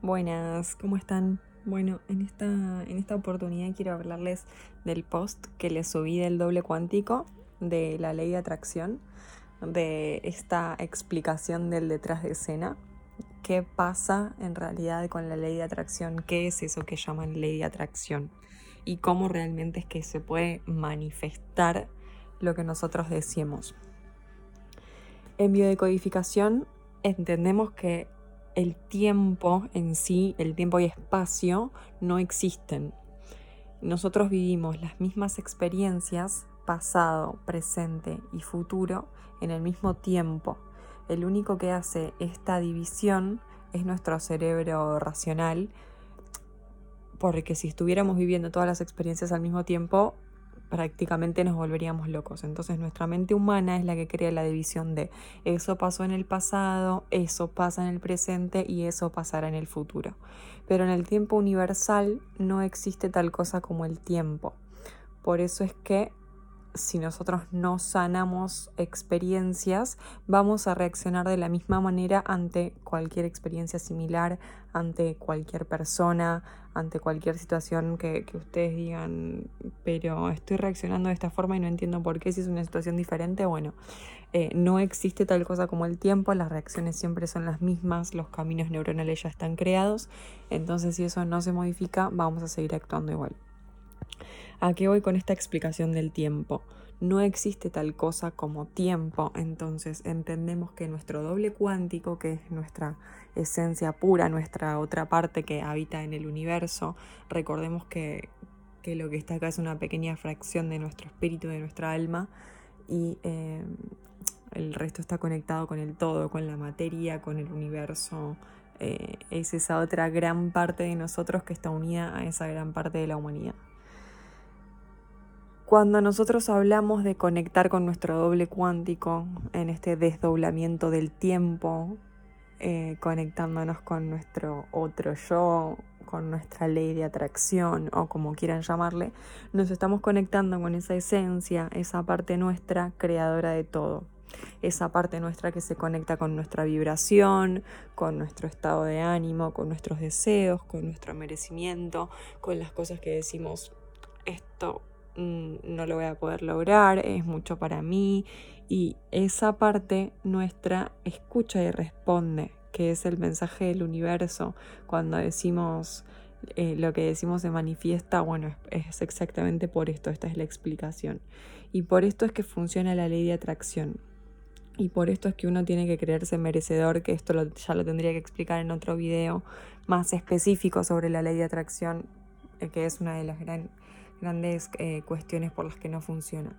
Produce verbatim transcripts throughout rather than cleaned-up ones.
Buenas, ¿cómo están? Bueno, en esta, en esta oportunidad quiero hablarles del post que les subí del doble cuántico, de la ley de atracción, de esta explicación del detrás de escena. ¿Qué pasa en realidad con la ley de atracción? ¿Qué es eso que llaman ley de atracción? Y cómo realmente es que se puede manifestar lo que nosotros decimos. En biodecodificación entendemos que el tiempo en sí, el tiempo y espacio, no existen. Nosotros vivimos las mismas experiencias, pasado, presente y futuro, en el mismo tiempo. El único que hace esta división es nuestro cerebro racional, porque si estuviéramos viviendo todas las experiencias al mismo tiempo, prácticamente nos volveríamos locos. Entonces nuestra mente humana es la que crea la división de eso pasó en el pasado, eso pasa en el presente y eso pasará en el futuro. Pero en el tiempo universal no existe tal cosa como el tiempo. Por eso es que si nosotros no sanamos experiencias, vamos a reaccionar de la misma manera ante cualquier experiencia similar, ante cualquier persona, ante cualquier situación que, que ustedes digan, pero estoy reaccionando de esta forma y no entiendo por qué, si es una situación diferente. Bueno, eh, no existe tal cosa como el tiempo, las reacciones siempre son las mismas, los caminos neuronales ya están creados, entonces si eso no se modifica, vamos a seguir actuando igual. ¿A qué voy con esta explicación del tiempo? No existe tal cosa como tiempo, entonces entendemos que nuestro doble cuántico, que es nuestra esencia pura, nuestra otra parte que habita en el universo, recordemos que, que lo que está acá es una pequeña fracción de nuestro espíritu, de nuestra alma, y eh, el resto está conectado con el todo, con la materia, con el universo. Eh, es esa otra gran parte de nosotros que está unida a esa gran parte de la humanidad. Cuando nosotros hablamos de conectar con nuestro doble cuántico, en este desdoblamiento del tiempo, eh, conectándonos con nuestro otro yo, con nuestra ley de atracción o como quieran llamarle, nos estamos conectando con esa esencia, esa parte nuestra creadora de todo. Esa parte nuestra que se conecta con nuestra vibración, con nuestro estado de ánimo, con nuestros deseos, con nuestro merecimiento, con las cosas que decimos, esto no lo voy a poder lograr, es mucho para mí, y esa parte nuestra escucha y responde, que es el mensaje del universo. Cuando decimos eh, lo que decimos se manifiesta, bueno, es, es exactamente por esto, esta es la explicación, y por esto es que funciona la ley de atracción. Y por esto es que uno tiene que creerse merecedor, que esto lo, ya lo tendría que explicar en otro video más específico sobre la ley de atracción, eh, que es una de las gran, grandes eh, cuestiones por las que no funciona.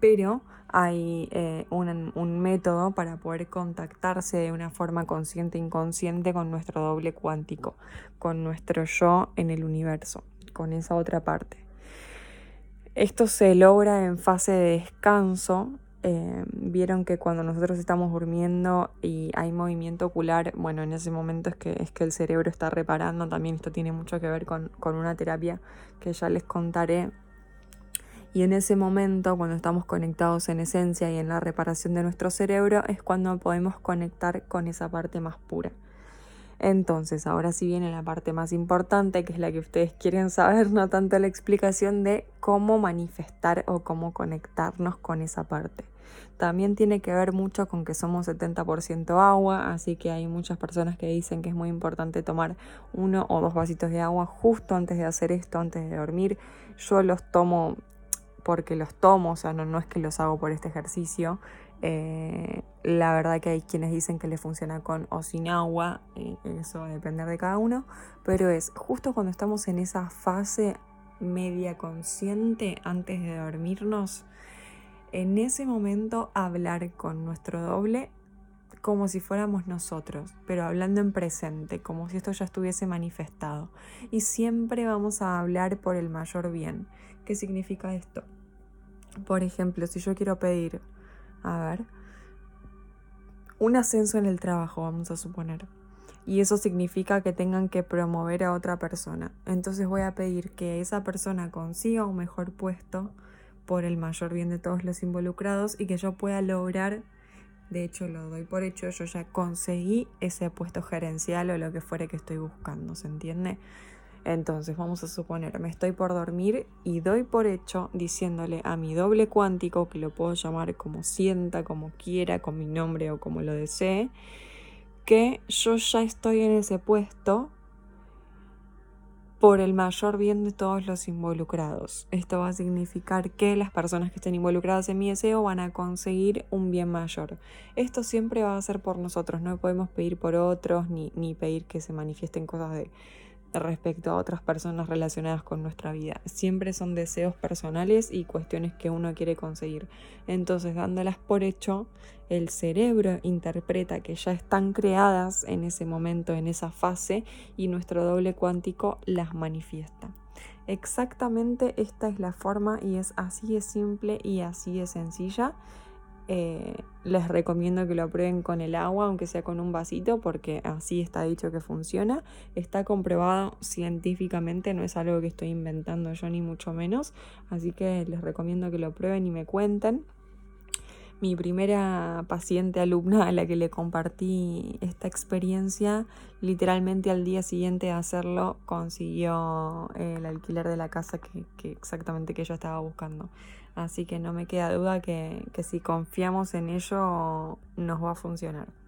Pero hay eh, un, un método para poder contactarse de una forma consciente e inconsciente con nuestro doble cuántico, con nuestro yo en el universo, con esa otra parte. Esto se logra en fase de descanso. Eh, vieron que cuando nosotros estamos durmiendo y hay movimiento ocular, bueno, en ese momento es que, es que el cerebro está reparando. También esto tiene mucho que ver con, con una terapia que ya les contaré. Y en ese momento, cuando estamos conectados en esencia y en la reparación de nuestro cerebro, es cuando podemos conectar con esa parte más pura. Entonces, ahora sí viene la parte más importante, que es la que ustedes quieren saber, no tanto la explicación de cómo manifestar o cómo conectarnos con esa parte. También tiene que ver mucho con que somos setenta por ciento agua, así que hay muchas personas que dicen que es muy importante tomar uno o dos vasitos de agua justo antes de hacer esto, antes de dormir. Yo los tomo porque los tomo, o sea, no, no es que los hago por este ejercicio. Eh, la verdad que hay quienes dicen que les funciona con o sin agua, y eso va a depender de cada uno, pero es justo cuando estamos en esa fase media consciente antes de dormirnos, en ese momento hablar con nuestro doble como si fuéramos nosotros, pero hablando en presente, como si esto ya estuviese manifestado. Y siempre vamos a hablar por el mayor bien. ¿Qué significa esto? Por ejemplo, si yo quiero pedir, a ver, un ascenso en el trabajo, vamos a suponer, y eso significa que tengan que promover a otra persona, entonces voy a pedir que esa persona consiga un mejor puesto por el mayor bien de todos los involucrados y que yo pueda lograr De hecho, lo doy por hecho, yo ya conseguí ese puesto gerencial o lo que fuere que estoy buscando, ¿se entiende? Entonces, vamos a suponer, me estoy por dormir y doy por hecho diciéndole a mi doble cuántico, que lo puedo llamar como sienta, como quiera, con mi nombre o como lo desee, que yo ya estoy en ese puesto por el mayor bien de todos los involucrados. Esto va a significar que las personas que estén involucradas en mi deseo van a conseguir un bien mayor. Esto siempre va a ser por nosotros, no podemos pedir por otros ni, ni pedir que se manifiesten cosas de... respecto a otras personas relacionadas con nuestra vida. Siempre son deseos personales y cuestiones que uno quiere conseguir. Entonces, dándolas por hecho, el cerebro interpreta que ya están creadas en ese momento, en esa fase, y nuestro doble cuántico las manifiesta. Exactamente esta es la forma y es así de simple y así de sencilla. Eh, les recomiendo que lo prueben con el agua, aunque sea con un vasito, porque así está dicho que funciona. Está comprobado científicamente, no es algo que estoy inventando yo ni mucho menos, así que les recomiendo que lo prueben y me cuenten. Mi primera paciente alumna a la que le compartí esta experiencia, literalmente al día siguiente de hacerlo, consiguió el alquiler de la casa que, que exactamente que yo estaba buscando. Así que no me queda duda que, que si confiamos en ello nos va a funcionar.